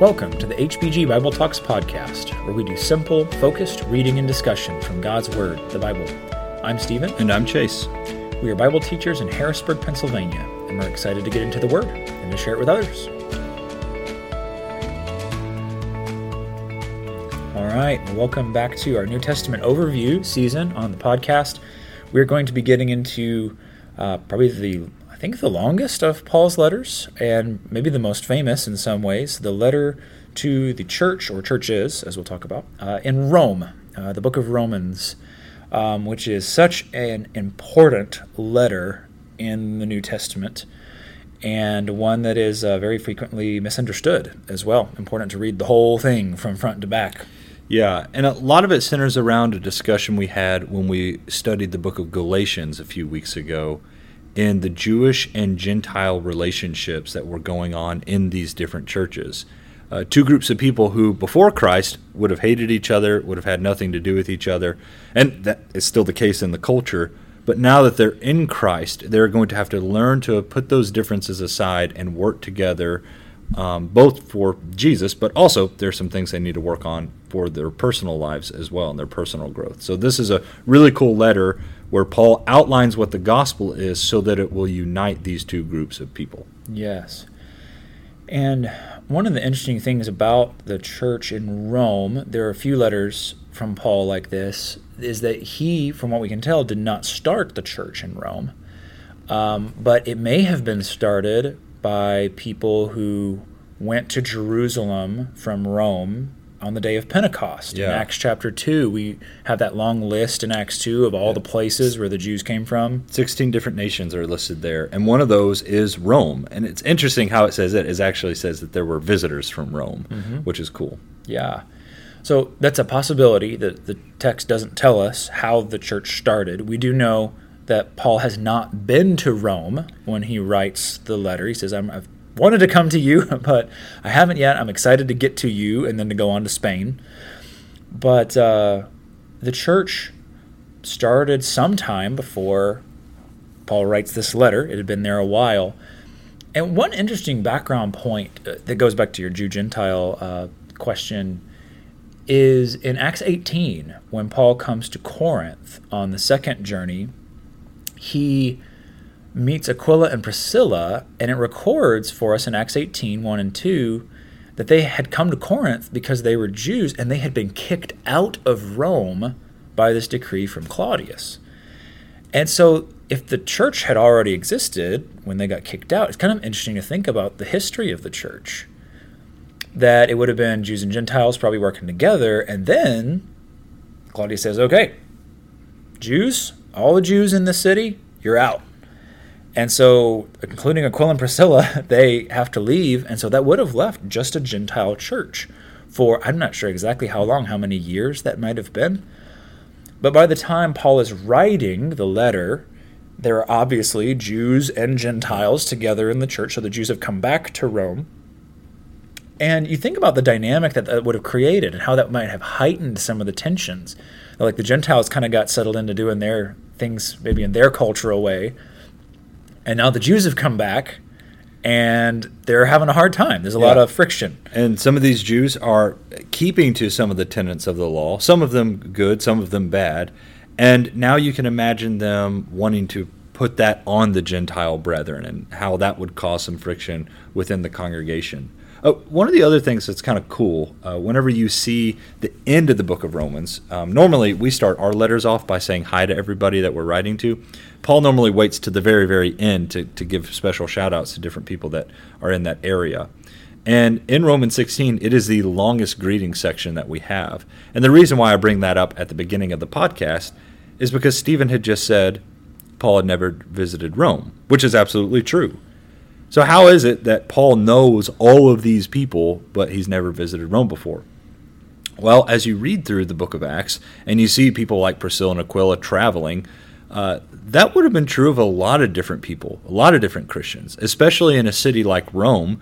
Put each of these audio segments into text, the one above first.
Welcome to the HBG Bible Talks podcast, where we do simple, focused reading and discussion from God's Word, the Bible. I'm Stephen. And I'm Chase. We are Bible teachers in Harrisburg, Pennsylvania, and we're excited to get into the Word and to share it with others. All right, welcome back to our New Testament overview season on the podcast. We're going to be getting into probably the longest of Paul's letters, and maybe the most famous in some ways, the letter to the church, or churches, as we'll talk about, in Rome, the book of Romans, which is such an important letter in the New Testament, and one that is very frequently misunderstood as well. Important to read the whole thing from front to back. Yeah, and a lot of it centers around a discussion we had when we studied the book of Galatians a few weeks ago, in the Jewish and Gentile relationships that were going on in these different churches. Two groups of people who, before Christ, would have hated each other, would have had nothing to do with each other, and that is still the case in the culture, but now that they're in Christ, they're going to have to learn to put those differences aside and work together, both for Jesus, but also there are some things they need to work on for their personal lives as well and their personal growth. So this is a really cool letter where Paul outlines what the gospel is so that it will unite these two groups of people. Yes. And one of the interesting things about the church in Rome, there are a few letters from Paul like this, is that he, from what we can tell, did not start the church in Rome. But it may have been started by people who went to Jerusalem from Rome on the day of Pentecost. Yeah. In Acts chapter 2, we have that long list in Acts 2 of all the places where the Jews came from. 16 different nations are listed there, and one of those is Rome. And it's interesting how it says it. It actually says that there were visitors from Rome, which is cool. Yeah. So that's a possibility that the text doesn't tell us how the church started. We do know that Paul has not been to Rome when he writes the letter. He says, I've wanted to come to you, but I haven't yet. I'm excited to get to you and then to go on to Spain. But the church started sometime before Paul writes this letter. It had been there a while. And one interesting background point that goes back to your Jew-Gentile question is in Acts 18, when Paul comes to Corinth on the second journey, he meets Aquila and Priscilla, and it records for us in Acts 18, 1 and 2, that they had come to Corinth because they were Jews, and they had been kicked out of Rome by this decree from Claudius. And so if the church had already existed when they got kicked out, it's kind of interesting to think about the history of the church, that it would have been Jews and Gentiles probably working together, and then Claudius says, okay, Jews, all the Jews in the city, you're out. And so, including Aquila and Priscilla, they have to leave. And so that would have left just a Gentile church for, I'm not sure exactly how long, how many years that might have been. But by the time Paul is writing the letter, there are obviously Jews and Gentiles together in the church. So the Jews have come back to Rome. And you think about the dynamic that that would have created and how that might have heightened some of the tensions. Like the Gentiles kind of got settled into doing their things maybe in their cultural way. And now the Jews have come back, and they're having a hard time. There's a lot of friction. And some of these Jews are keeping to some of the tenets of the law, some of them good, some of them bad. And now you can imagine them wanting to put that on the Gentile brethren and how that would cause some friction within the congregation. One of the other things that's kind of cool, whenever you see the end of the book of Romans, normally we start our letters off by saying hi to everybody that we're writing to. Paul normally waits to the very, very end to give special shout-outs to different people that are in that area. And in Romans 16, it is the longest greeting section that we have. And the reason why I bring that up at the beginning of the podcast is because Stephen had just said Paul had never visited Rome, which is absolutely true. So how is it that Paul knows all of these people, but he's never visited Rome before? Well, as you read through the book of Acts, and you see people like Priscilla and Aquila traveling, that would have been true of a lot of different people, a lot of different Christians, especially in a city like Rome,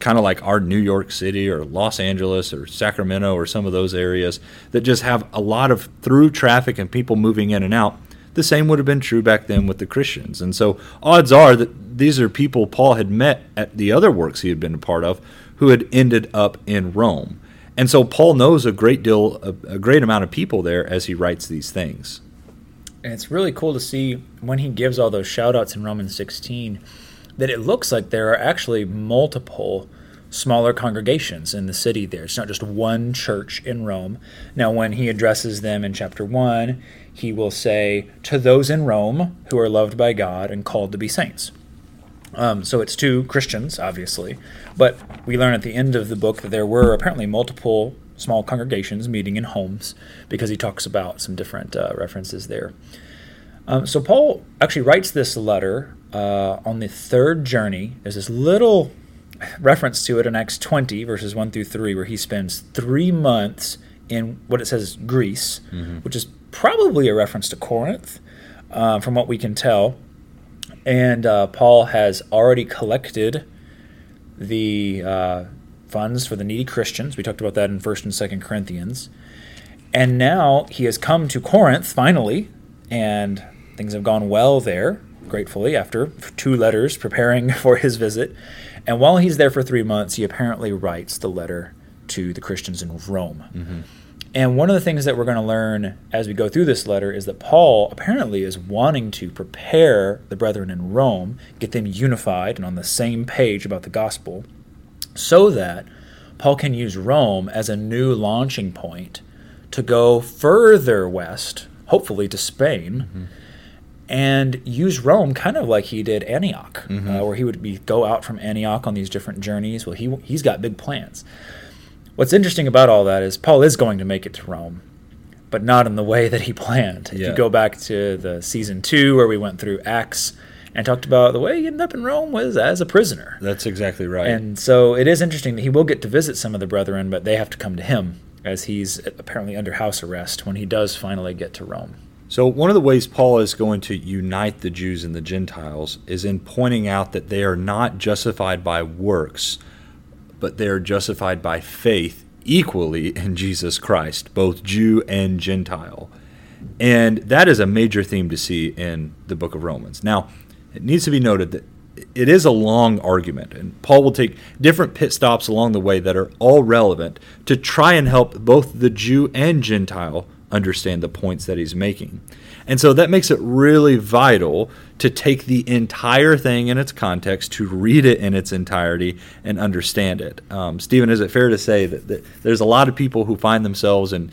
kind of like our New York City or Los Angeles or Sacramento or some of those areas that just have a lot of through traffic and people moving in and out. The same would have been true back then with the Christians. And so odds are that these are people Paul had met at the other works he had been a part of who had ended up in Rome. And so Paul knows a great amount of people there as he writes these things. And it's really cool to see when he gives all those shout-outs in Romans 16 that it looks like there are actually multiple smaller congregations in the city there. It's not just one church in Rome. Now, when he addresses them in chapter 1, he will say, to those in Rome who are loved by God and called to be saints. So it's to Christians, obviously. But we learn at the end of the book that there were apparently multiple small congregations meeting in homes, because he talks about some different references there. So Paul actually writes this letter on the third journey. There's this little reference to it in Acts 20, verses 1 through 3, where he spends 3 months in what it says Greece, which is probably a reference to Corinth, from what we can tell. And Paul has already collected the funds for the needy Christians. We talked about that in 1st and 2nd Corinthians. And now he has come to Corinth, finally, and things have gone well there, gratefully, after 2 letters preparing for his visit. And while he's there for 3 months, he apparently writes the letter to the Christians in Rome. Mm-hmm. And one of the things that we're going to learn as we go through this letter is that Paul apparently is wanting to prepare the brethren in Rome, get them unified and on the same page about the gospel, so that Paul can use Rome as a new launching point to go further west, hopefully to Spain, and use Rome kind of like he did Antioch, where he would go out from Antioch on these different journeys. Well, he's got big plans. What's interesting about all that is Paul is going to make it to Rome, but not in the way that he planned. If you go back to the season 2 where we went through Acts and talked about the way he ended up in Rome was as a prisoner. That's exactly right. And so it is interesting that he will get to visit some of the brethren, but they have to come to him as he's apparently under house arrest when he does finally get to Rome. So one of the ways Paul is going to unite the Jews and the Gentiles is in pointing out that they are not justified by works, but they are justified by faith equally in Jesus Christ, both Jew and Gentile. And that is a major theme to see in the book of Romans. Now, it needs to be noted that it is a long argument, and Paul will take different pit stops along the way that are all relevant to try and help both the Jew and Gentile understand the points that he's making. And so that makes it really vital to take the entire thing in its context, to read it in its entirety, and understand it. Stephen, is it fair to say that there's a lot of people who find themselves in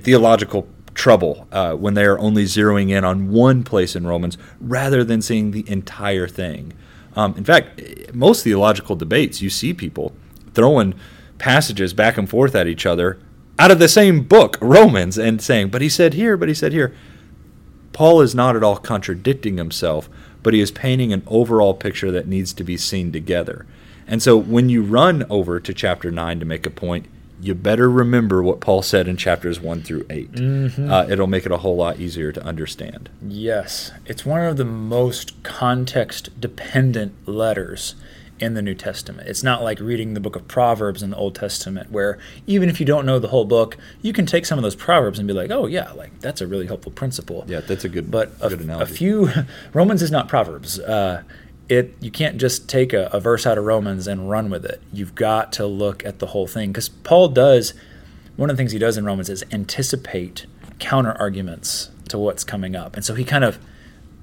theological trouble when they are only zeroing in on one place in Romans rather than seeing the entire thing? In fact, most theological debates, you see people throwing passages back and forth at each other out of the same book, Romans, and saying, but he said here, but he said here. Paul is not at all contradicting himself, but he is painting an overall picture that needs to be seen together. And so when you run over to chapter 9 to make a point, you better remember what Paul said in chapters 1 through 8. It'll make it a whole lot easier to understand. Yes, it's one of the most context-dependent letters in the New Testament. It's not like reading the book of Proverbs in the Old Testament, where even if you don't know the whole book, you can take some of those Proverbs and be like, oh yeah, like that's a really helpful principle. Yeah, that's a good, good analogy. Romans is not Proverbs. You can't just take a verse out of Romans and run with it. You've got to look at the whole thing, because Paul does, one of the things he does in Romans is anticipate counter arguments to what's coming up. And so he kind of,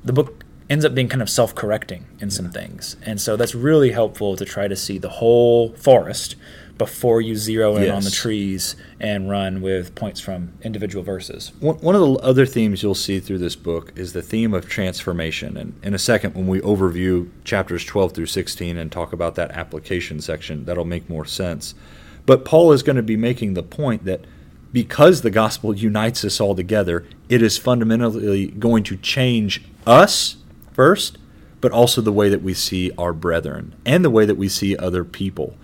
the book ends up being kind of self-correcting in some things. And so that's really helpful to try to see the whole forest before you zero in on the trees and run with points from individual verses. One of the other themes you'll see through this book is the theme of transformation. And in a second, when we overview chapters 12 through 16 and talk about that application section, that'll make more sense. But Paul is going to be making the point that because the gospel unites us all together, it is fundamentally going to change us first, but also the way that we see our brethren and the way that we see other people.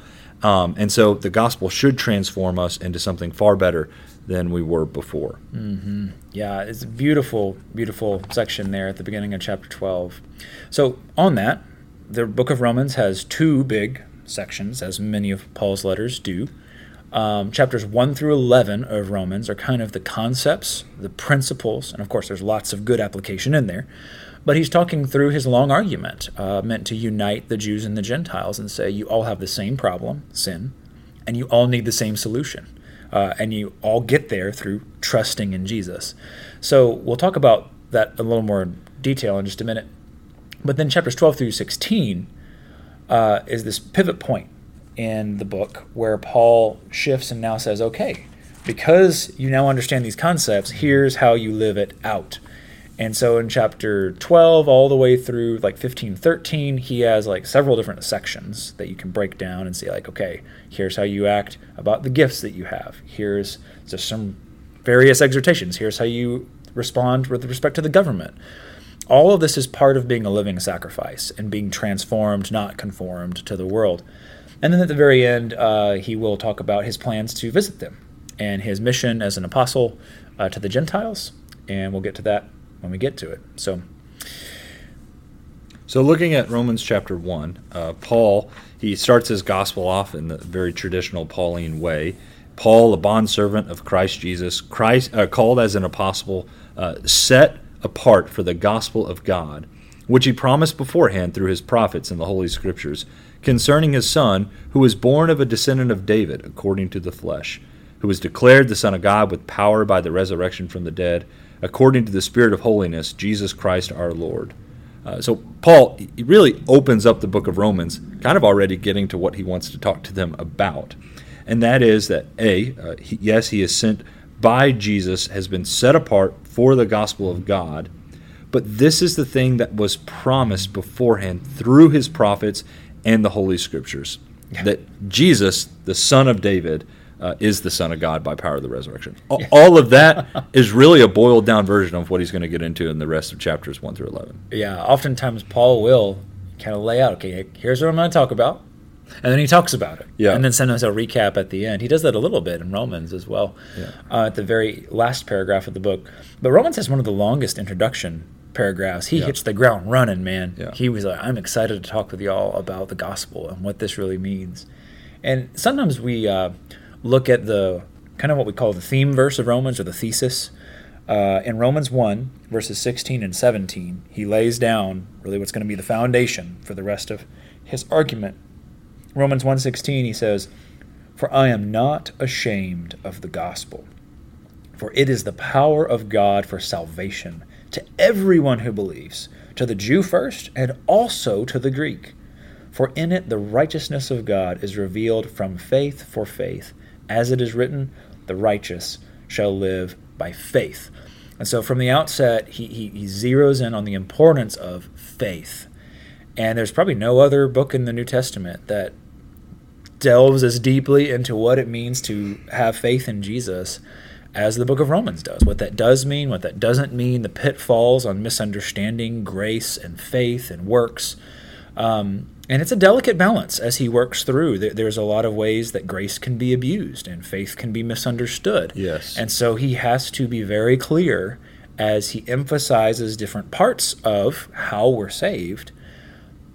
And so the gospel should transform us into something far better than we were before. Yeah, it's a beautiful, beautiful section there at the beginning of chapter 12. So on that, the book of Romans has 2 big sections, as many of Paul's letters do. Chapters 1 through 11 of Romans are kind of the concepts, the principles, and of course there's lots of good application in there. But he's talking through his long argument meant to unite the Jews and the Gentiles and say you all have the same problem, sin, and you all need the same solution. And you all get there through trusting in Jesus. So we'll talk about that a little more in detail in just a minute. But then chapters 12 through 16 is this pivot point in the book where Paul shifts and now says, okay, because you now understand these concepts, here's how you live it out. And so in chapter 12 all the way through like 15, 13, he has like several different sections that you can break down and see like, okay, here's how you act about the gifts that you have. Here's just some various exhortations. Here's how you respond with respect to the government. All of this is part of being a living sacrifice and being transformed, not conformed to the world. And then at the very end, he will talk about his plans to visit them and his mission as an apostle to the Gentiles. And we'll get to that when we get to it. So looking at Romans chapter 1, Paul, he starts his gospel off in the very traditional Pauline way. Paul, a bondservant of Christ Jesus, called as an apostle, set apart for the gospel of God, which he promised beforehand through his prophets in the Holy Scriptures, concerning his Son, who was born of a descendant of David according to the flesh, who was declared the Son of God with power by the resurrection from the dead, according to the Spirit of holiness, Jesus Christ our Lord. So Paul, he really opens up the book of Romans, kind of already getting to what he wants to talk to them about. And that is that, he is sent by Jesus, has been set apart for the gospel of God, but this is the thing that was promised beforehand through his prophets and the Holy Scriptures, that Jesus, the Son of David, is the Son of God by power of the resurrection. All of that is really a boiled-down version of what he's going to get into in the rest of chapters 1 through 11. Yeah, oftentimes Paul will kind of lay out, okay, here's what I'm going to talk about, and then he talks about it. Yeah. And then sometimes he'll recap at the end. He does that a little bit in Romans as well, at the very last paragraph of the book. But Romans has one of the longest introduction paragraphs. He hits the ground running, man. Yeah. He was like, I'm excited to talk with y'all about the gospel and what this really means. And sometimes we... look at the kind of what we call the theme verse of Romans, or the thesis. In Romans 1, verses 16 and 17, he lays down really what's going to be the foundation for the rest of his argument. Romans 1:16, he says, "For I am not ashamed of the gospel, for it is the power of God for salvation to everyone who believes, to the Jew first and also to the Greek. For in it the righteousness of God is revealed from faith for faith. As it is written, the righteous shall live by faith." And so from the outset, he zeroes in on the importance of faith. And there's probably no other book in the New Testament that delves as deeply into what it means to have faith in Jesus as the book of Romans does. What that does mean, what that doesn't mean, the pitfalls on misunderstanding grace and faith and works. And it's a delicate balance as he works through. There's a lot of ways that grace can be abused and faith can be misunderstood. Yes. And so he has to be very clear as he emphasizes different parts of how we're saved,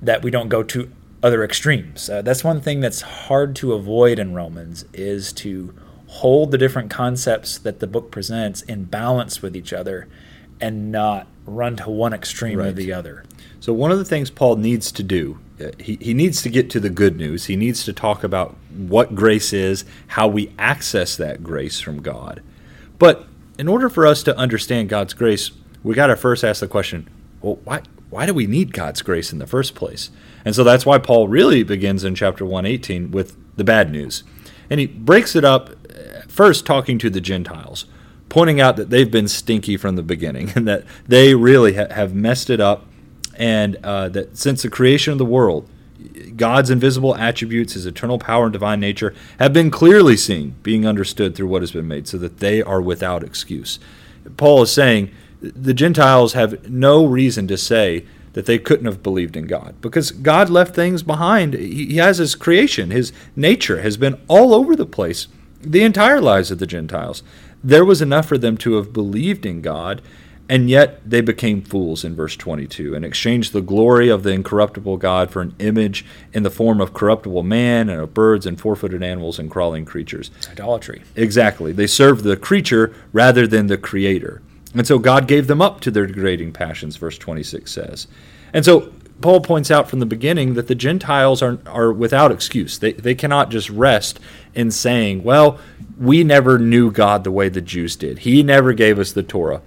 that we don't go to other extremes. That's one thing that's hard to avoid in Romans, is to hold the different concepts that the book presents in balance with each other and not run to one extreme or the other. So one of the things Paul needs to do, he needs to get to the good news. He needs to talk about what grace is, how we access that grace from God. But in order for us to understand God's grace, we got to first ask the question, well, why do we need God's grace in the first place? And so that's why Paul really begins in chapter 1:18 with the bad news. And he breaks it up first talking to the Gentiles, pointing out that they've been stinky from the beginning and that they really have messed it up. And that since the creation of the world, God's invisible attributes, his eternal power and divine nature, have been clearly seen, being understood through what has been made, so that they are without excuse. Paul is saying the Gentiles have no reason to say that they couldn't have believed in God, because God left things behind. He has his creation. His nature has been all over the place, the entire lives of the Gentiles. There was enough for them to have believed in God, And yet they became fools in verse 22 and exchanged the glory of the incorruptible God for an image in the form of corruptible man and of birds and four-footed animals and crawling creatures. It's idolatry. Exactly. They served the creature rather than the Creator. And so God gave them up to their degrading passions, verse 26 says. And so Paul points out from the beginning that the Gentiles are without excuse. They cannot just rest in saying, well, we never knew God the way the Jews did. He never gave us the Torah.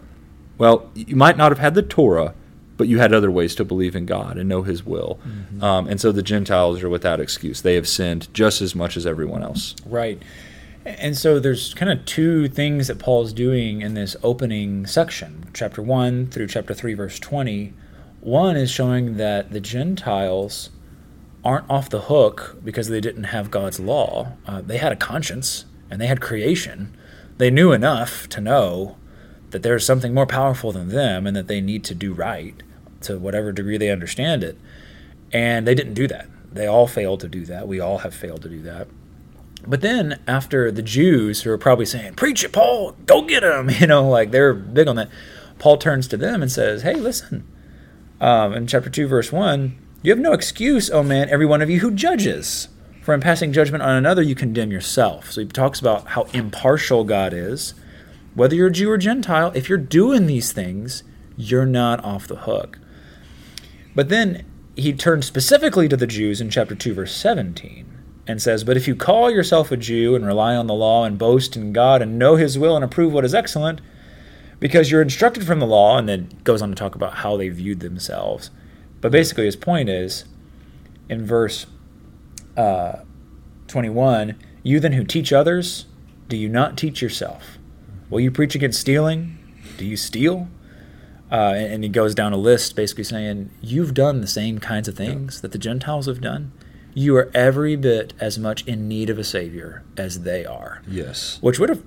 Well, you might not have had the Torah, but you had other ways to believe in God and know His will. Mm-hmm. And so the Gentiles are without excuse. They have sinned just as much as everyone else. Right. And so there's kind of two things that Paul's doing in this opening section, chapter 1 through chapter 3, verse 20. One is showing that the Gentiles aren't off the hook because they didn't have God's law. They had a conscience, and they had creation. They knew enough to know that there's something more powerful than them and that they need to do right to whatever degree they understand it. And they didn't do that. They all failed to do that. We all have failed to do that. But then after the Jews, who are probably saying, preach it, Paul, go get him, like they're big on that, Paul turns to them and says, hey, listen, in chapter 2, verse 1, you have no excuse, O man, every one of you who judges. For in passing judgment on another, you condemn yourself. So he talks about how impartial God is. Whether you're a Jew or Gentile, if you're doing these things, you're not off the hook. But then he turns specifically to the Jews in chapter 2, verse 17, and says, but if you call yourself a Jew and rely on the law and boast in God and know His will and approve what is excellent, because you're instructed from the law, and then goes on to talk about how they viewed themselves. But basically his point is, in verse 21, you then who teach others, do you not teach yourself? Will you preach against stealing? Do you steal? And he goes down a list basically saying, you've done the same kinds of things that the Gentiles have done. You are every bit as much in need of a Savior as they are. Yes. Which would have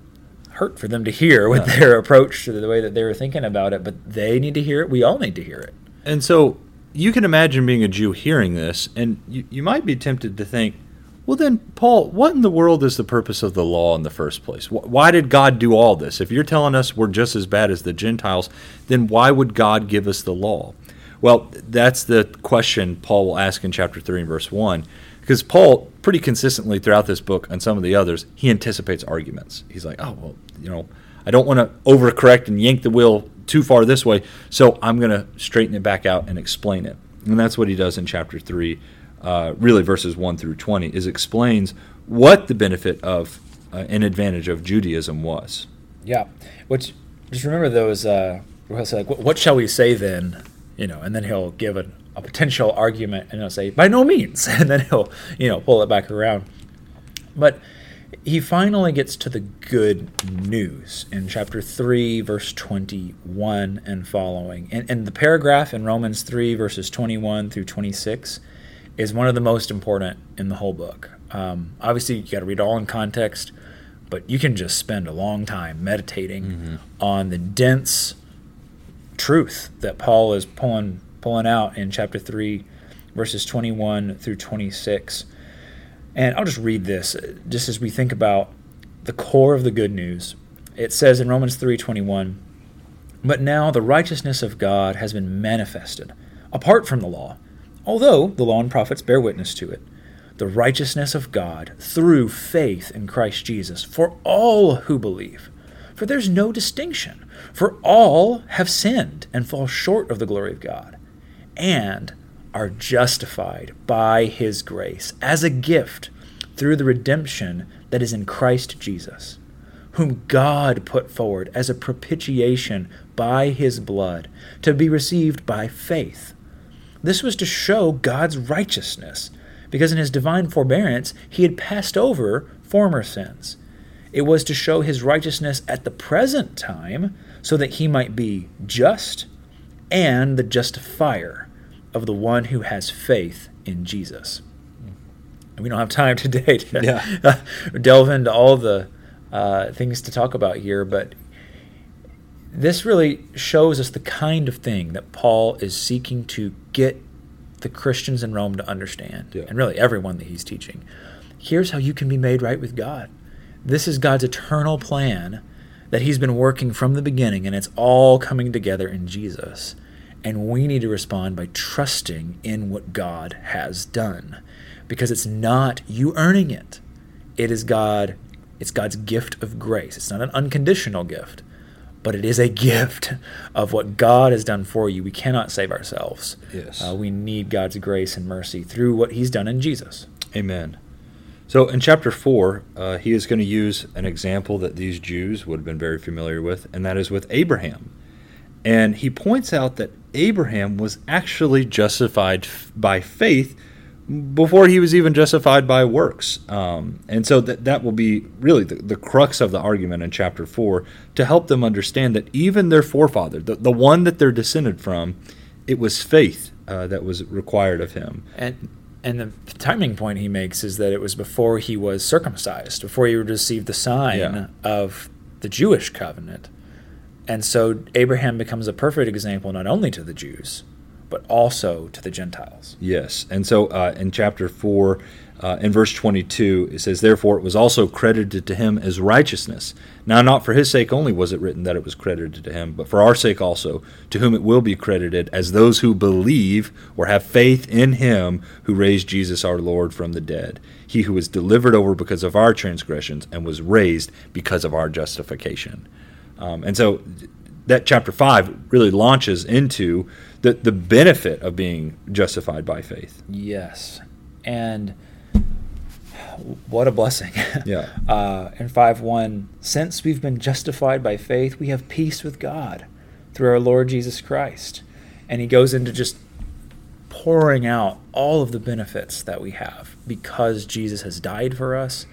hurt for them to hear with their approach to the way that they were thinking about it, but they need to hear it. We all need to hear it. And so you can imagine being a Jew hearing this, and you might be tempted to think, well, then, Paul, what in the world is the purpose of the law in the first place? Why did God do all this? If you're telling us we're just as bad as the Gentiles, then why would God give us the law? Well, that's the question Paul will ask in chapter 3 and verse 1, because Paul, pretty consistently throughout this book and some of the others, he anticipates arguments. He's like, oh, well, I don't want to overcorrect and yank the wheel too far this way, so I'm going to straighten it back out and explain it. And that's what he does in chapter 3. Really verses 1 through 20, explains what the benefit of an advantage of Judaism was. Yeah, which just remember those, like, what shall we say then? And then he'll give a potential argument, and he'll say, by no means, and then he'll, pull it back around. But he finally gets to the good news in chapter 3, verse 21 and following. And the paragraph in Romans 3, verses 21 through 26 is one of the most important in the whole book. Obviously, you got to read all in context, but you can just spend a long time meditating on the dense truth that Paul is pulling out in chapter 3, verses 21 through 26. And I'll just read this, just as we think about the core of the good news. It says in Romans 3:21, but now the righteousness of God has been manifested, apart from the law, although the law and prophets bear witness to it, the righteousness of God through faith in Christ Jesus for all who believe. For there's no distinction, for all have sinned and fall short of the glory of God, and are justified by His grace as a gift through the redemption that is in Christ Jesus, whom God put forward as a propitiation by His blood to be received by faith. This was to show God's righteousness, because in His divine forbearance He had passed over former sins. It was to show His righteousness at the present time, so that He might be just and the justifier of the one who has faith in Jesus. And we don't have time today to delve into all the things to talk about here, but this really shows us the kind of thing that Paul is seeking to get the Christians in Rome to understand, and really everyone that he's teaching. Here's how you can be made right with God. This is God's eternal plan that he's been working from the beginning, and it's all coming together in Jesus. And we need to respond by trusting in what God has done, because it's not you earning it. It is God. It's God's gift of grace. It's not an unconditional gift, but it is a gift of what God has done for you. We cannot save ourselves. Yes. We need God's grace and mercy through what he's done in Jesus. Amen. So in chapter 4, he is going to use an example that these Jews would have been very familiar with, and that is with Abraham. And he points out that Abraham was actually justified by faith before he was even justified by works. And so that will be really the crux of the argument in chapter 4, to help them understand that even their forefather, the one that they're descended from, it was faith that was required of him. And the timing point he makes is that it was before he was circumcised, before he received the sign of the Jewish covenant. And so Abraham becomes a perfect example not only to the Jews, but also to the Gentiles. Yes. And so in chapter 4, in verse 22, it says, "Therefore it was also credited to him as righteousness. Now not for his sake only was it written that it was credited to him, but for our sake also, to whom it will be credited as those who believe or have faith in him who raised Jesus our Lord from the dead, he who was delivered over because of our transgressions and was raised because of our justification." And so that chapter 5 really launches into the benefit of being justified by faith. Yes. And what a blessing. Yeah. In 5:1, "Since we've been justified by faith, we have peace with God through our Lord Jesus Christ." And he goes into just pouring out all of the benefits that we have because Jesus has died for us.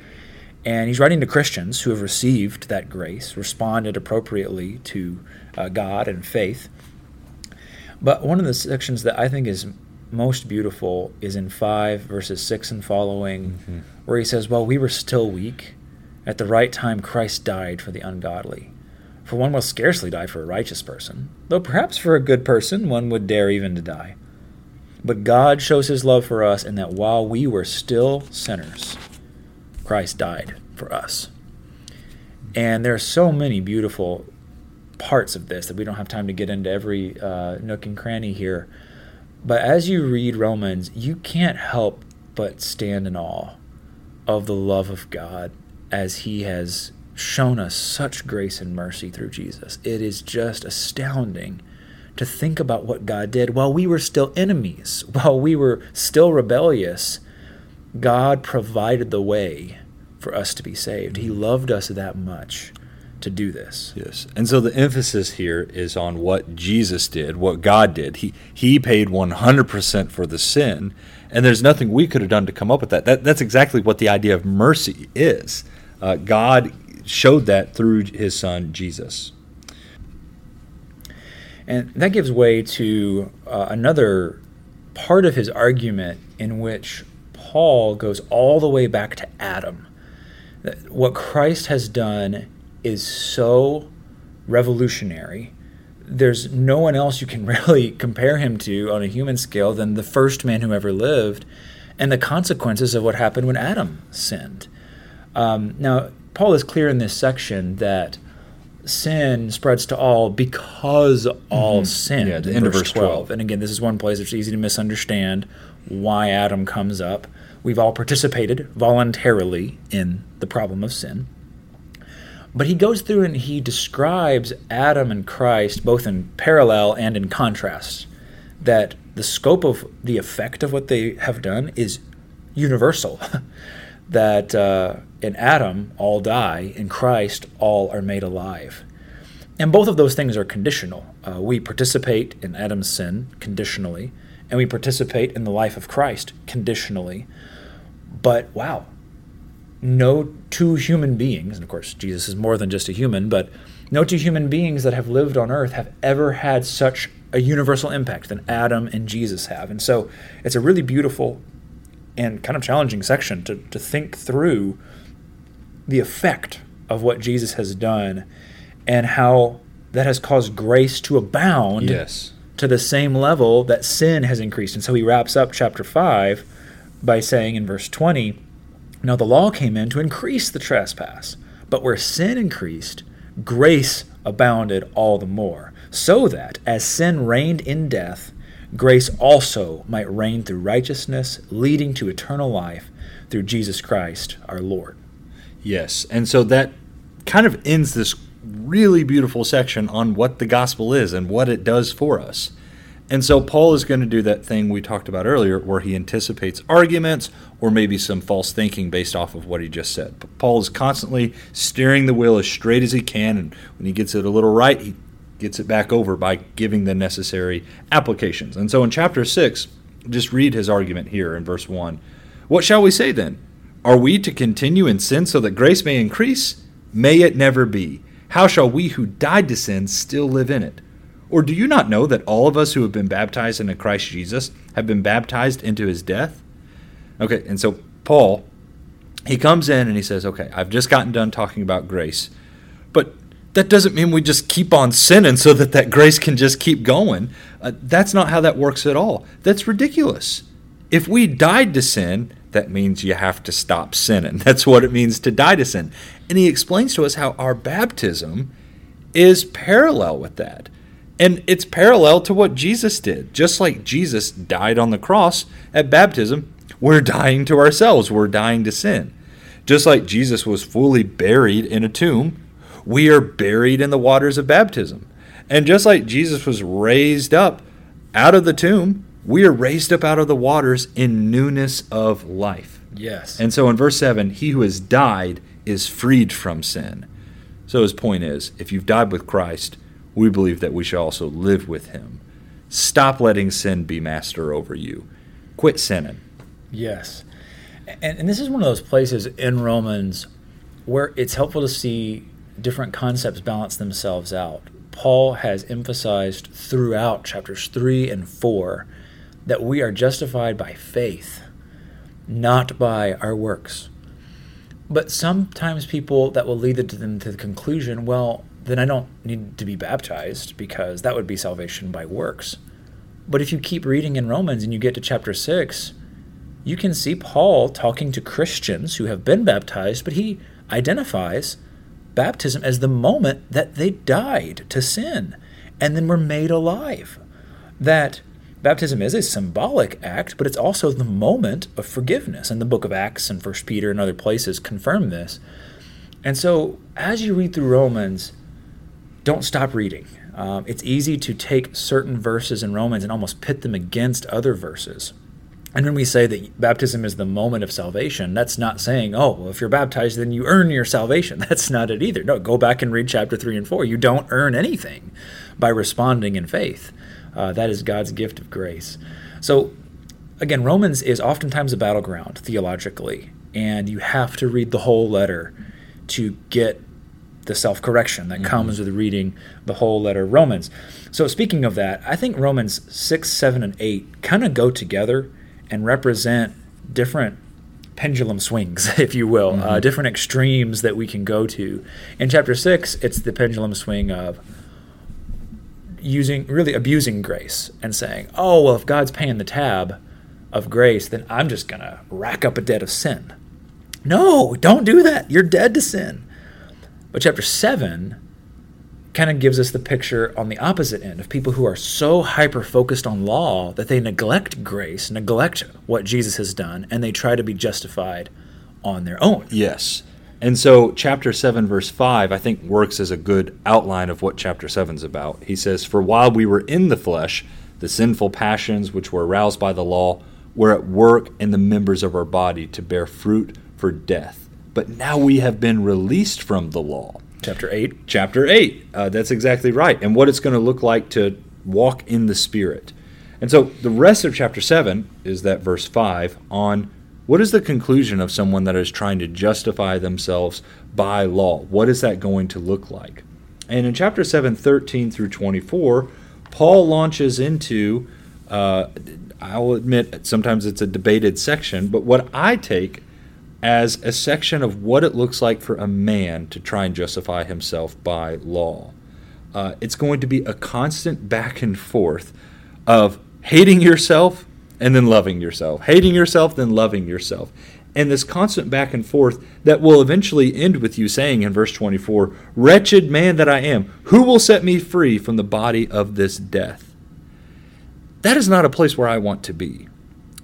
And he's writing to Christians who have received that grace, responded appropriately to God and faith. But one of the sections that I think is most beautiful is in 5, verses 6 and following, mm-hmm. where he says, "While we were still weak, at the right time Christ died for the ungodly. For one will scarcely die for a righteous person, though perhaps for a good person one would dare even to die. But God shows his love for us in that while we were still sinners, Christ died for us." And there are so many beautiful parts of this that we don't have time to get into every nook and cranny here. But as you read Romans, you can't help but stand in awe of the love of God as he has shown us such grace and mercy through Jesus. It is just astounding to think about what God did while we were still enemies, while we were still rebellious. God provided the way for us to be saved. He loved us that much to do this. Yes. And so the emphasis here is on what Jesus did, what God did. He paid 100% for the sin, and there's nothing we could have done to come up with that. That's exactly what the idea of mercy is. God showed that through his son, Jesus. And that gives way to another part of his argument in which Paul goes all the way back to Adam. What Christ has done is so revolutionary. There's no one else you can really compare him to on a human scale than the first man who ever lived, and the consequences of what happened when Adam sinned. Now, Paul is clear in this section that sin spreads to all because all sinned. Yeah, the end of verse 12. And again, this is one place that's easy to misunderstand why Adam comes up. We've all participated voluntarily in the problem of sin. But he goes through and he describes Adam and Christ both in parallel and in contrast, that the scope of the effect of what they have done is universal, that in Adam all die, in Christ all are made alive. And both of those things are conditional. We participate in Adam's sin conditionally, and we participate in the life of Christ conditionally. But wow, no two human beings, and of course Jesus is more than just a human, but no two human beings that have lived on earth have ever had such a universal impact than Adam and Jesus have. And so it's a really beautiful and kind of challenging section to think through the effect of what Jesus has done and how that has caused grace to abound. Yes. To the same level that sin has increased. And so he wraps up chapter 5 by saying in verse 20, "Now the law came in to increase the trespass, but where sin increased, grace abounded all the more, so that as sin reigned in death, grace also might reign through righteousness, leading to eternal life through Jesus Christ our Lord. Yes, and so that kind of ends this really beautiful section on what the gospel is and what it does for us. And so Paul is going to do that thing we talked about earlier where he anticipates arguments or maybe some false thinking based off of what he just said. But Paul is constantly steering the wheel as straight as he can, and when he gets it a little right, he gets it back over by giving the necessary applications. And so in chapter 6, just read his argument here in verse 1. What shall we say then? Are we to continue in sin so that grace may increase? May it never be. How shall we who died to sin still live in it? Or do you not know that all of us who have been baptized into Christ Jesus have been baptized into his death? Okay, and so Paul, he comes in and he says, okay, I've just gotten done talking about grace, but that doesn't mean we just keep on sinning so that that grace can just keep going. That's not how that works at all. That's ridiculous. If we died to sin, that means you have to stop sinning. That's what it means to die to sin. And he explains to us how our baptism is parallel with that. And it's parallel to what Jesus did. Just like Jesus died on the cross, at baptism, we're dying to ourselves. We're dying to sin. Just like Jesus was fully buried in a tomb, we are buried in the waters of baptism. And just like Jesus was raised up out of the tomb, we are raised up out of the waters in newness of life. Yes. And so in verse 7, he who has died is freed from sin. So his point is, if you've died with Christ, we believe that we shall also live with him. Stop letting sin be master over you. Quit sinning. Yes. And this is one of those places in Romans where it's helpful to see different concepts balance themselves out. Paul has emphasized throughout chapters 3 and 4 that we are justified by faith, not by our works. But sometimes people, that will lead them to the conclusion, well, then I don't need to be baptized because that would be salvation by works. But if you keep reading in Romans and you get to chapter 6, you can see Paul talking to Christians who have been baptized, but he identifies baptism as the moment that they died to sin and then were made alive. That baptism is a symbolic act, but it's also the moment of forgiveness. And the book of Acts and 1 Peter and other places confirm this. And so as you read through Romans, don't stop reading. It's easy to take certain verses in Romans and almost pit them against other verses. And when we say that baptism is the moment of salvation, that's not saying, oh, well, if you're baptized, then you earn your salvation. That's not it either. No, go back and read chapter 3 and 4. You don't earn anything by responding in faith. That is God's gift of grace. So, again, Romans is oftentimes a battleground theologically, and you have to read the whole letter to get the self-correction that comes with reading the whole letter of Romans. So speaking of that, I think Romans 6, 7, and 8 kind of go together and represent different pendulum swings, if you will, different extremes that we can go to. In chapter 6, it's the pendulum swing of abusing grace and saying, oh, well, if God's paying the tab of grace, then I'm just going to rack up a debt of sin. No, don't do that. You're dead to sin. But chapter 7 kind of gives us the picture on the opposite end of people who are so hyper-focused on law that they neglect grace, neglect what Jesus has done, and they try to be justified on their own. Yes. And so chapter 7, verse 5, I think works as a good outline of what chapter 7 is about. He says, for while we were in the flesh, the sinful passions which were aroused by the law were at work in the members of our body to bear fruit for death. But now we have been released from the law. Chapter 8. Chapter 8. That's exactly right. And what it's going to look like to walk in the Spirit. And so the rest of chapter 7 is that verse 5 on what is the conclusion of someone that is trying to justify themselves by law. What is that going to look like? And in chapter 7, 13 through 24, Paul launches into, I'll admit sometimes it's a debated section, but what I take as a section of what it looks like for a man to try and justify himself by law. It's going to be a constant back and forth of hating yourself and then loving yourself, hating yourself, then loving yourself. and this constant back and forth that will eventually end with you saying in verse 24, "Wretched man that I am, who will set me free from the body of this death?" That is not a place where I want to be.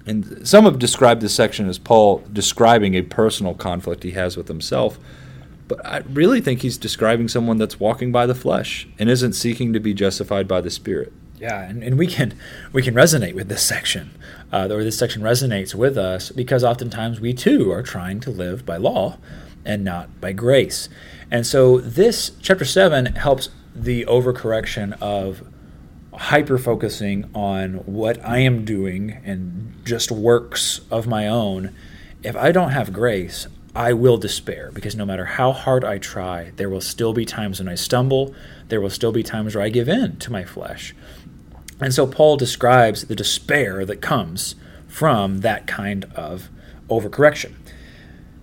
And some have described this section as Paul describing a personal conflict he has with himself. But I really think he's describing someone that's walking by the flesh and isn't seeking to be justified by the Spirit. Yeah, and we can resonate with this section, or this section resonates with us, because oftentimes we too are trying to live by law and not by grace. And so this, chapter 7, helps the overcorrection of hyper-focusing on what I am doing and just works of my own. If I don't have grace, I will despair, because no matter how hard I try, there will still be times when I stumble. There will still be times where I give in to my flesh. And so Paul describes the despair that comes from that kind of overcorrection.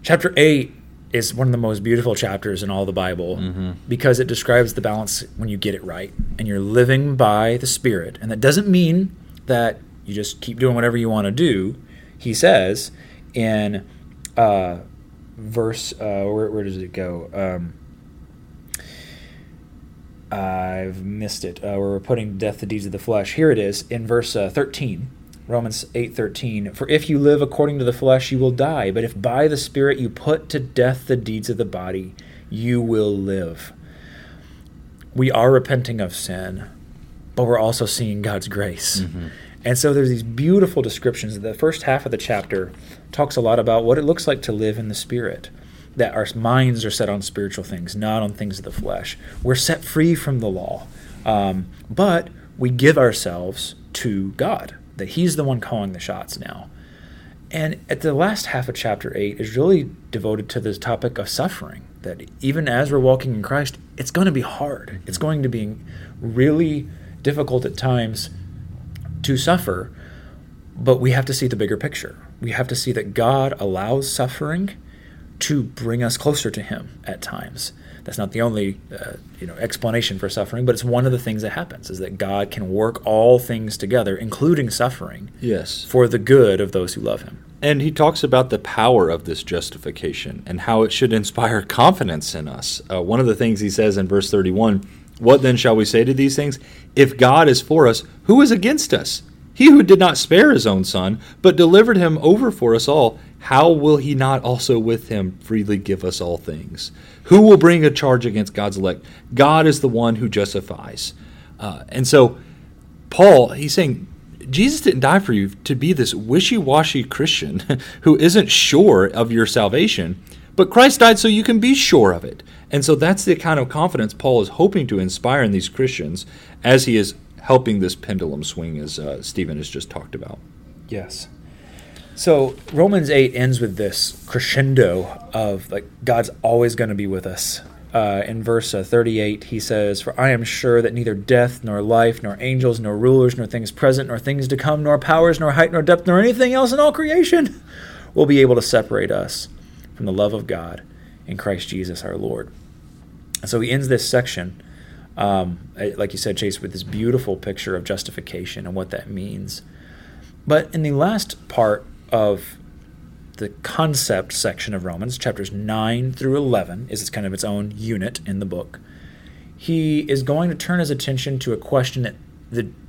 Chapter 8 is one of the most beautiful chapters in all the Bible, because it describes the balance when you get it right and you're living by the Spirit. And that doesn't mean that you just keep doing whatever you want to do. He says in... verse, where does it go? I've missed it. We're putting to death the deeds of the flesh. Here it is in verse 13, Romans 8:13. "For if you live according to the flesh, you will die. But if by the Spirit you put to death the deeds of the body, you will live." We are repenting of sin, but we're also seeing God's grace. Mm-hmm. And so there's these beautiful descriptions. The first half of the chapter talks a lot about what it looks like to live in the Spirit, that our minds are set on spiritual things, not on things of the flesh. We're set free from the law, but we give ourselves to God, that He's the one calling the shots now. And at the last half of chapter 8 is really devoted to this topic of suffering, that even as we're walking in Christ, it's going to be hard. It's going to be really difficult at times to suffer, but we have to see the bigger picture. We have to see that God allows suffering to bring us closer to Him at times. That's not the only explanation for suffering, but it's one of the things that happens, is that God can work all things together, including suffering, yes, for the good of those who love Him. And he talks about the power of this justification and how it should inspire confidence in us. One of the things he says in verse 31, "What then shall we say to these things? If God is for us, who is against us? He who did not spare his own son, but delivered him over for us all, how will he not also with him freely give us all things? Who will bring a charge against God's elect? God is the one who justifies." And so Paul, he's saying, Jesus didn't die for you to be this wishy-washy Christian who isn't sure of your salvation, but Christ died so you can be sure of it. And so that's the kind of confidence Paul is hoping to inspire in these Christians as he is helping this pendulum swing, as Stephen has just talked about. Yes. So Romans 8 ends with this crescendo of, like, God's always going to be with us. In verse 38, he says, "For I am sure that neither death, nor life, nor angels, nor rulers, nor things present, nor things to come, nor powers, nor height, nor depth, nor anything else in all creation will be able to separate us from the love of God in Christ Jesus our Lord." So he ends this section, like you said, Chase, with this beautiful picture of justification and what that means. But in the last part of the concept section of Romans, chapters 9 through 11, is kind of its own unit in the book, he is going to turn his attention to a question that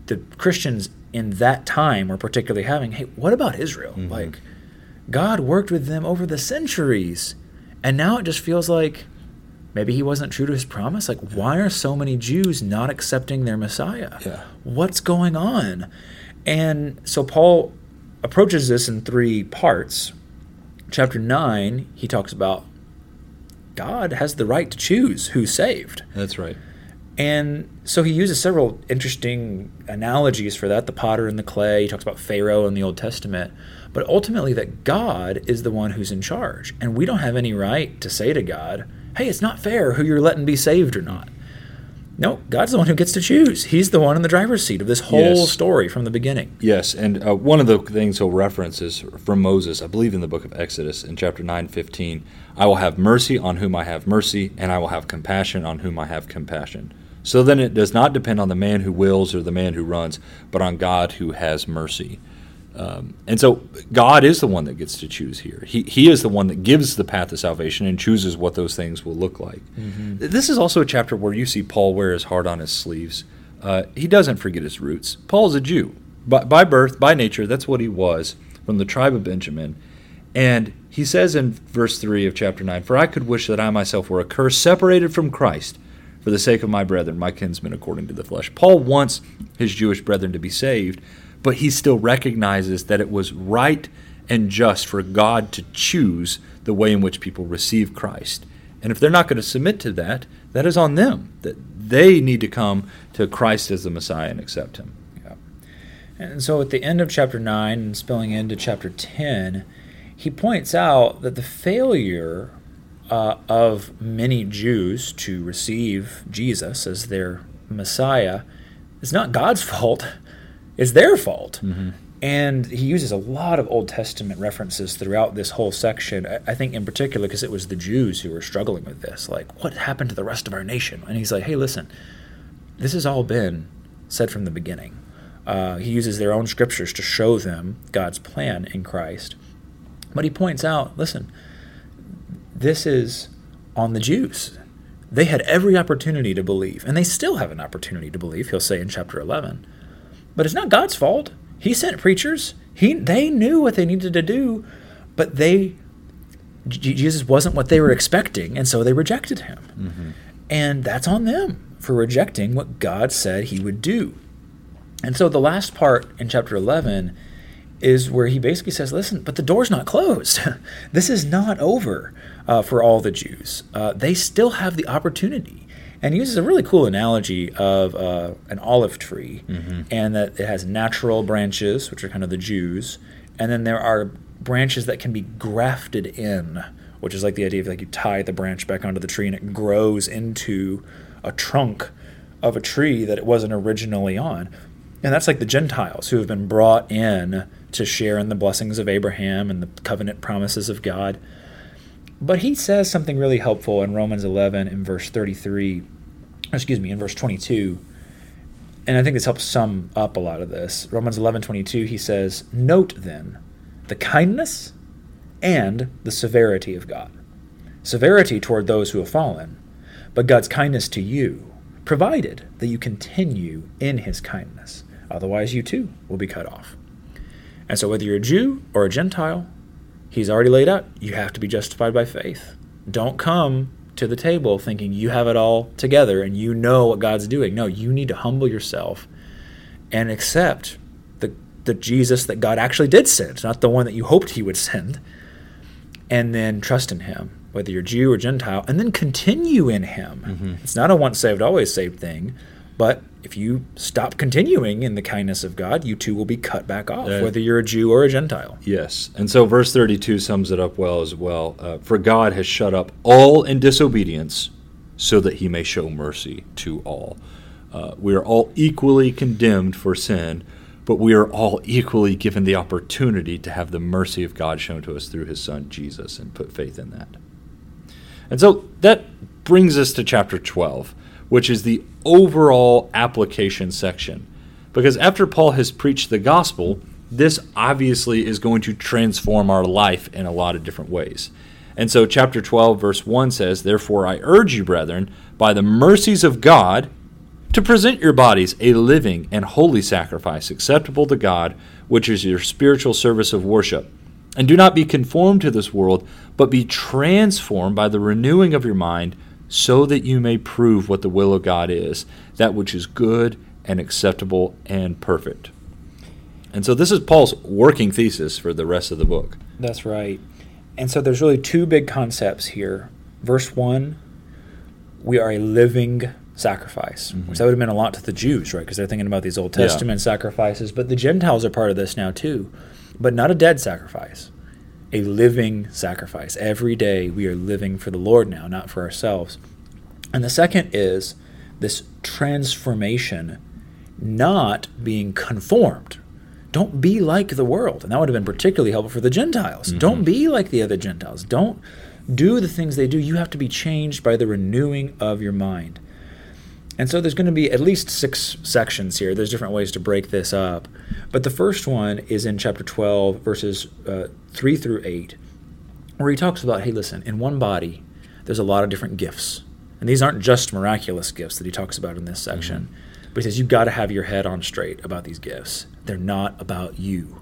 the Christians in that time were particularly having. Hey, what about Israel? Mm-hmm. Like, God worked with them over the centuries, and now it just feels like maybe he wasn't true to his promise. Like, why are so many Jews not accepting their Messiah? Yeah. What's going on? And so Paul approaches this in three parts. Chapter 9, he talks about God has the right to choose who's saved. That's right. And so he uses several interesting analogies for that, the potter and the clay. He talks about Pharaoh in the Old Testament. But ultimately that God is the one who's in charge. And we don't have any right to say to God, hey, it's not fair who you're letting be saved or not. No, God's the one who gets to choose. He's the one in the driver's seat of this whole story from the beginning. Yes, and one of the things he'll reference is from Moses, I believe in the book of Exodus, in chapter 9:15, "I will have mercy on whom I have mercy, and I will have compassion on whom I have compassion. So then it does not depend on the man who wills or the man who runs, but on God who has mercy." And so God is the one that gets to choose here. He is the one that gives the path of salvation and chooses what those things will look like. Mm-hmm. This is also a chapter where you see Paul wear his heart on his sleeves. He doesn't forget his roots. Paul's a Jew. By birth, by nature, that's what he was, from the tribe of Benjamin. And he says in verse 3 of chapter 9, "For I could wish that I myself were accursed, separated from Christ, for the sake of my brethren, my kinsmen according to the flesh." Paul wants his Jewish brethren to be saved, but he still recognizes that it was right and just for God to choose the way in which people receive Christ. And if they're not going to submit to that, that is on them, that they need to come to Christ as the Messiah and accept him. Yeah. And so at the end of chapter 9 and spilling into chapter 10, he points out that the failure of many Jews to receive Jesus as their Messiah is not God's fault. It's their fault. Mm-hmm. And he uses a lot of Old Testament references throughout this whole section, I think in particular because it was the Jews who were struggling with this. Like, what happened to the rest of our nation? And he's like, hey, listen, this has all been said from the beginning. He uses their own scriptures to show them God's plan in Christ. But he points out, listen, this is on the Jews. They had every opportunity to believe, and they still have an opportunity to believe, he'll say in chapter 11. But it's not God's fault. He sent preachers. They knew what they needed to do, but Jesus wasn't what they were expecting, and so they rejected him. Mm-hmm. And that's on them for rejecting what God said he would do. And so the last part in chapter 11 is where he basically says, listen, but the door's not closed. This is not over for all the Jews. They still have the opportunity. And he uses a really cool analogy of an olive tree, mm-hmm. and that it has natural branches, which are kind of the Jews, and then there are branches that can be grafted in, which is like the idea of like you tie the branch back onto the tree and it grows into a trunk of a tree that it wasn't originally on. And that's like the Gentiles who have been brought in to share in the blessings of Abraham and the covenant promises of God. But he says something really helpful in Romans 11 in verse 22. And I think this helps sum up a lot of this. Romans 11:22, he says, "Note then the kindness and the severity of God. Severity toward those who have fallen, but God's kindness to you, provided that you continue in his kindness. Otherwise you too will be cut off." And so whether you're a Jew or a Gentile, he's already laid out, you have to be justified by faith. Don't come to the table thinking you have it all together and you know what God's doing. No, you need to humble yourself and accept the Jesus that God actually did send, not the one that you hoped he would send, and then trust in him, whether you're Jew or Gentile, and then continue in him. Mm-hmm. It's not a once saved, always saved thing, but if you stop continuing in the kindness of God, you too will be cut back off, whether you're a Jew or a Gentile. Yes. And so verse 32 sums it up well as well. "For God has shut up all in disobedience so that he may show mercy to all." We are all equally condemned for sin, but we are all equally given the opportunity to have the mercy of God shown to us through his son Jesus and put faith in that. And so that brings us to chapter 12, which is the overall application section. Because after Paul has preached the gospel, this obviously is going to transform our life in a lot of different ways. And so chapter 12, verse 1 says, "Therefore I urge you, brethren, by the mercies of God, to present your bodies a living and holy sacrifice, acceptable to God, which is your spiritual service of worship. And do not be conformed to this world, but be transformed by the renewing of your mind, so that you may prove what the will of God is, that which is good and acceptable and perfect." And so this is Paul's working thesis for the rest of the book. That's right. And so there's really two big concepts here. Verse 1, we are a living sacrifice, mm-hmm. which that would have meant a lot to the Jews, right? Because they're thinking about these Old Testament sacrifices. But the Gentiles are part of this now too. But not a dead sacrifice. A living sacrifice. Every day we are living for the Lord now, not for ourselves. And the second is this transformation, not being conformed. Don't be like the world. And that would have been particularly helpful for the Gentiles. Mm-hmm. Don't be like the other Gentiles. Don't do the things they do. You have to be changed by the renewing of your mind. And so there's going to be at least 6 sections here. There's different ways to break this up. But the first one is in chapter 12, verses 3 through 8, where he talks about, hey, listen, in one body, there's a lot of different gifts. And these aren't just miraculous gifts that he talks about in this section. Mm-hmm. But he says, you've got to have your head on straight about these gifts. They're not about you.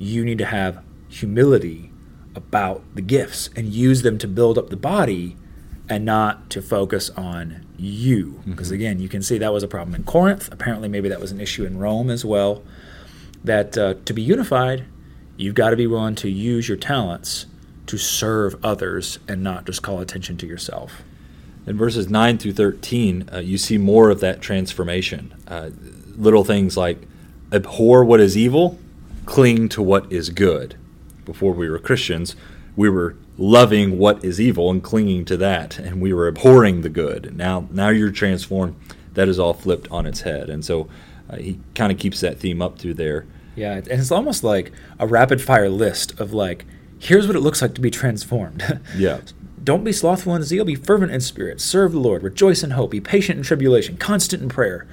You need to have humility about the gifts and use them to build up the body and not to focus on you. Because again, you can see that was a problem in Corinth. Apparently maybe that was an issue in Rome as well, that to be unified, you've got to be willing to use your talents to serve others and not just call attention to yourself. In verses 9 through 13, you see more of that transformation. Little things like abhor what is evil, cling to what is good. Before we were Christians, we were loving what is evil and clinging to that, and we were abhorring the good. Now you're transformed. That is all flipped on its head. And so he kind of keeps that theme up through there. Yeah, and it's almost like a rapid-fire list of, like, here's what it looks like to be transformed. Yeah. Don't be slothful in zeal, be fervent in spirit, serve the Lord, rejoice in hope, be patient in tribulation, constant in prayer.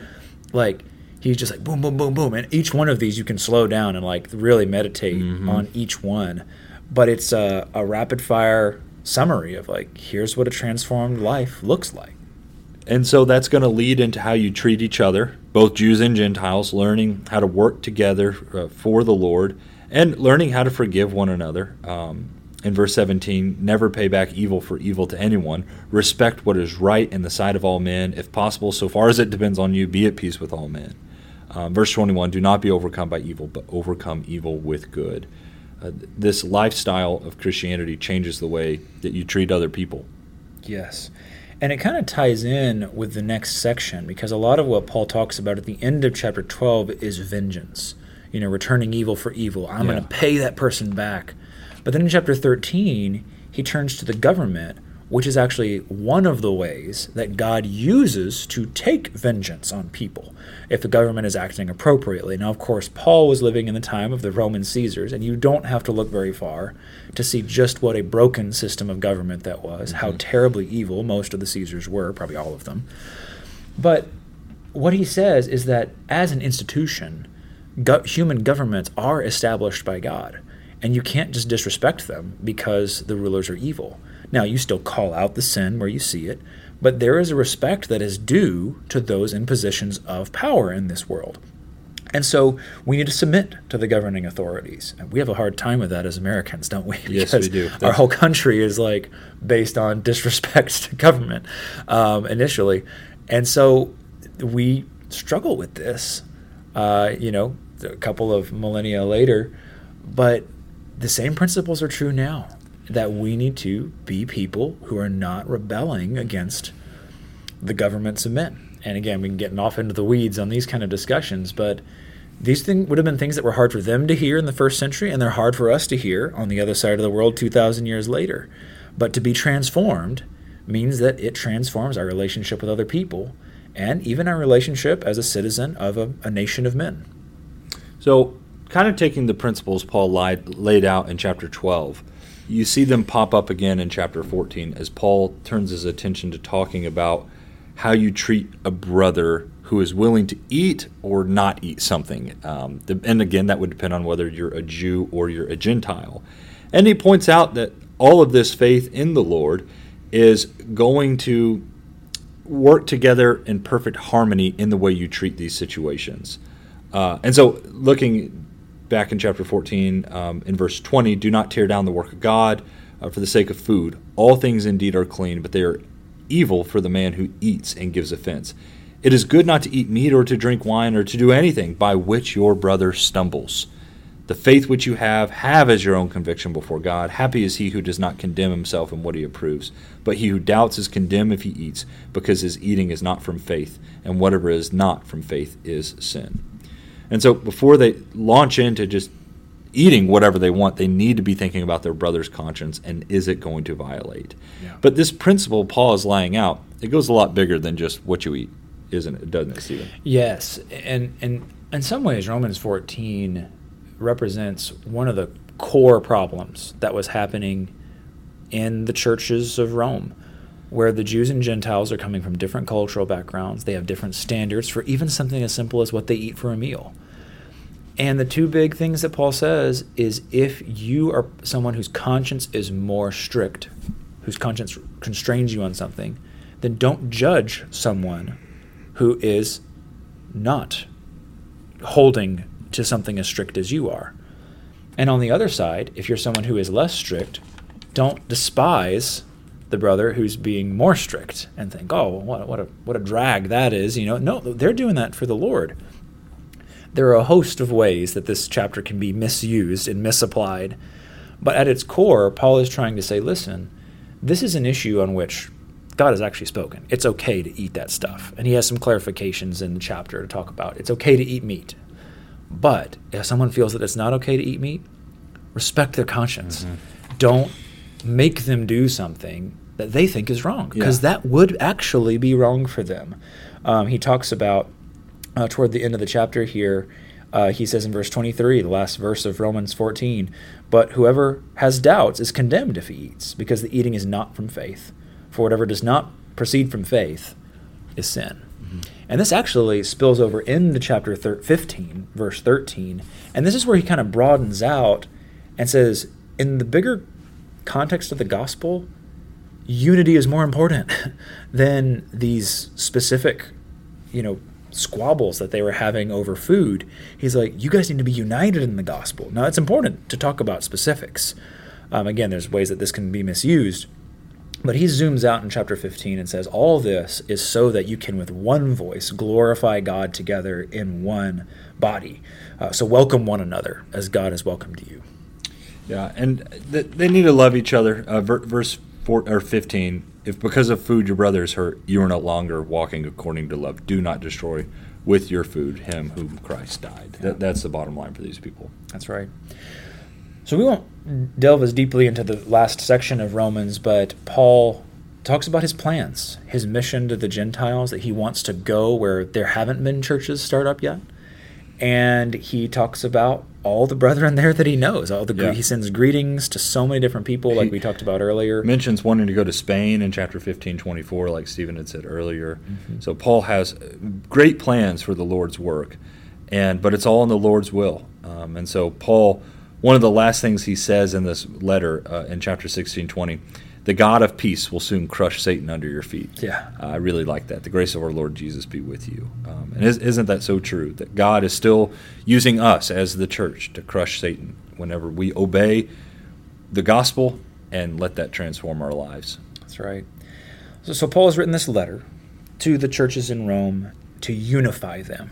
Like, he's just like boom, boom, boom, boom. And each one of these you can slow down and, like, really meditate on each one. But it's a rapid-fire summary of, like, here's what a transformed life looks like. And so that's going to lead into how you treat each other, both Jews and Gentiles, learning how to work together for the Lord and learning how to forgive one another. In verse 17, never pay back evil for evil to anyone. Respect what is right in the sight of all men. If possible, so far as it depends on you, be at peace with all men. Verse 21, do not be overcome by evil, but overcome evil with good. This lifestyle of Christianity changes the way that you treat other people. Yes. And it kind of ties in with the next section, because a lot of what Paul talks about at the end of chapter 12 is vengeance. You know, returning evil for evil. I'm going to pay that person back. But then in chapter 13, he turns to the government, which is actually one of the ways that God uses to take vengeance on people if the government is acting appropriately. Now, of course, Paul was living in the time of the Roman Caesars, and you don't have to look very far to see just what a broken system of government that was, how terribly evil most of the Caesars were, probably all of them. But what he says is that as an institution, human governments are established by God, and you can't just disrespect them because the rulers are evil. Now, you still call out the sin where you see it, but there is a respect that is due to those in positions of power in this world. And so we need to submit to the governing authorities. And we have a hard time with that as Americans, don't we? Yes, we do. Our whole country is, like, based on disrespect to government initially. And so we struggle with this, a couple of millennia later. But the same principles are true now, that we need to be people who are not rebelling against the governments of men. And again, we can get off into the weeds on these kind of discussions, but these things would have been things that were hard for them to hear in the first century, and they're hard for us to hear on the other side of the world 2,000 years later. But to be transformed means that it transforms our relationship with other people and even our relationship as a citizen of a nation of men. So kind of taking the principles Paul laid out in chapter 12, you see them pop up again in chapter 14 as Paul turns his attention to talking about how you treat a brother who is willing to eat or not eat something. And again, that would depend on whether you're a Jew or you're a Gentile. And he points out that all of this faith in the Lord is going to work together in perfect harmony in the way you treat these situations. And so looking back in chapter 14, in verse 20, do not tear down the work of God for the sake of food. All things indeed are clean, but they are evil for the man who eats and gives offense. It is good not to eat meat or to drink wine or to do anything by which your brother stumbles. The faith which you have as your own conviction before God. Happy is he who does not condemn himself in what he approves. But he who doubts is condemned if he eats, because his eating is not from faith, and whatever is not from faith is sin. And so before they launch into just eating whatever they want, they need to be thinking about their brother's conscience and is it going to violate. Yeah. But this principle Paul is laying out, it goes a lot bigger than just what you eat, isn't it? Doesn't it, Stephen? Yes. And in some ways, Romans 14 represents one of the core problems that was happening in the churches of Rome. where the Jews and Gentiles are coming from different cultural backgrounds. They have different standards for even something as simple as what they eat for a meal. And the two big things that Paul says is if you are someone whose conscience is more strict, whose conscience constrains you on something, then don't judge someone who is not holding to something as strict as you are. And on the other side, if you're someone who is less strict, don't despise the brother who's being more strict and think, oh, what a drag that is. You know, no, they're doing that for the Lord. There are a host of ways that this chapter can be misused and misapplied. But at its core, Paul is trying to say, listen, this is an issue on which God has actually spoken. It's okay to eat that stuff. And he has some clarifications in the chapter to talk about. It's okay to eat meat. But if someone feels that it's not okay to eat meat, respect their conscience. Mm-hmm. Don't make them do something that they think is wrong, because that would actually be wrong for them. He talks about, toward the end of the chapter here, he says in verse 23, the last verse of Romans 14, but whoever has doubts is condemned if he eats, because the eating is not from faith. For whatever does not proceed from faith is sin. Mm-hmm. And this actually spills over into chapter 15, verse 13. And this is where he kind of broadens out and says, in the bigger context of the gospel, unity is more important than these specific, squabbles that they were having over food. He's like, you guys need to be united in the gospel. Now, it's important to talk about specifics. Again, there's ways that this can be misused. But he zooms out in chapter 15 and says, all this is so that you can with one voice glorify God together in one body. So welcome one another as God has welcomed you. Yeah, and they need to love each other. Verse 4 or 15, if because of food your brother is hurt, you are no longer walking according to love. Do not destroy with your food him whom Christ died. Yeah. That's the bottom line for these people. That's right. So we won't delve as deeply into the last section of Romans, but Paul talks about his plans, his mission to the Gentiles, that he wants to go where there haven't been churches start up yet. And he talks about all the brethren there that he knows. He sends greetings to so many different people, like we talked about earlier. Mentions wanting to go to Spain in chapter 15:24, like Stephen had said earlier. Mm-hmm. So Paul has great plans for the Lord's work, but it's all in the Lord's will. And so Paul... one of the last things he says in this letter, in chapter 16:20, the God of peace will soon crush Satan under your feet. Yeah, I really like that. The grace of our Lord Jesus be with you. And isn't that so true, that God is still using us as the church to crush Satan whenever we obey the gospel and let that transform our lives? That's right. So Paul has written this letter to the churches in Rome to unify them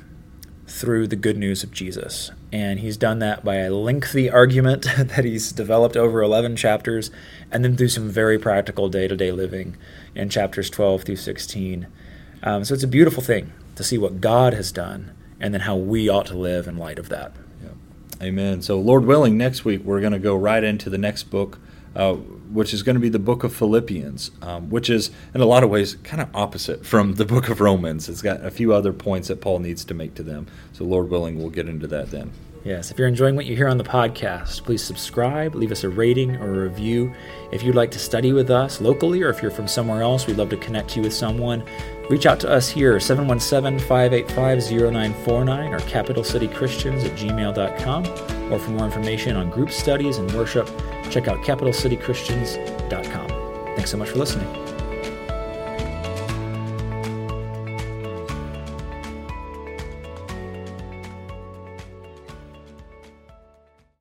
through the good news of Jesus. And he's done that by a lengthy argument that he's developed over 11 chapters, and then through some very practical day-to-day living in chapters 12 through 16. So it's a beautiful thing to see what God has done and then how we ought to live in light of that. Yeah. Amen. So Lord willing, next week we're going to go right into the next book, which is going to be the book of Philippians, which is, in a lot of ways, kind of opposite from the book of Romans. It's got a few other points that Paul needs to make to them. So Lord willing, we'll get into that then. Yes, if you're enjoying what you hear on the podcast, please subscribe, leave us a rating or a review. If you'd like to study with us locally, or if you're from somewhere else, we'd love to connect you with someone. Reach out to us here, 717-585-0949 or capitalcitychristians@gmail.com. Or for more information on group studies and worship, check out capitalcitychristians.com. Thanks so much for listening.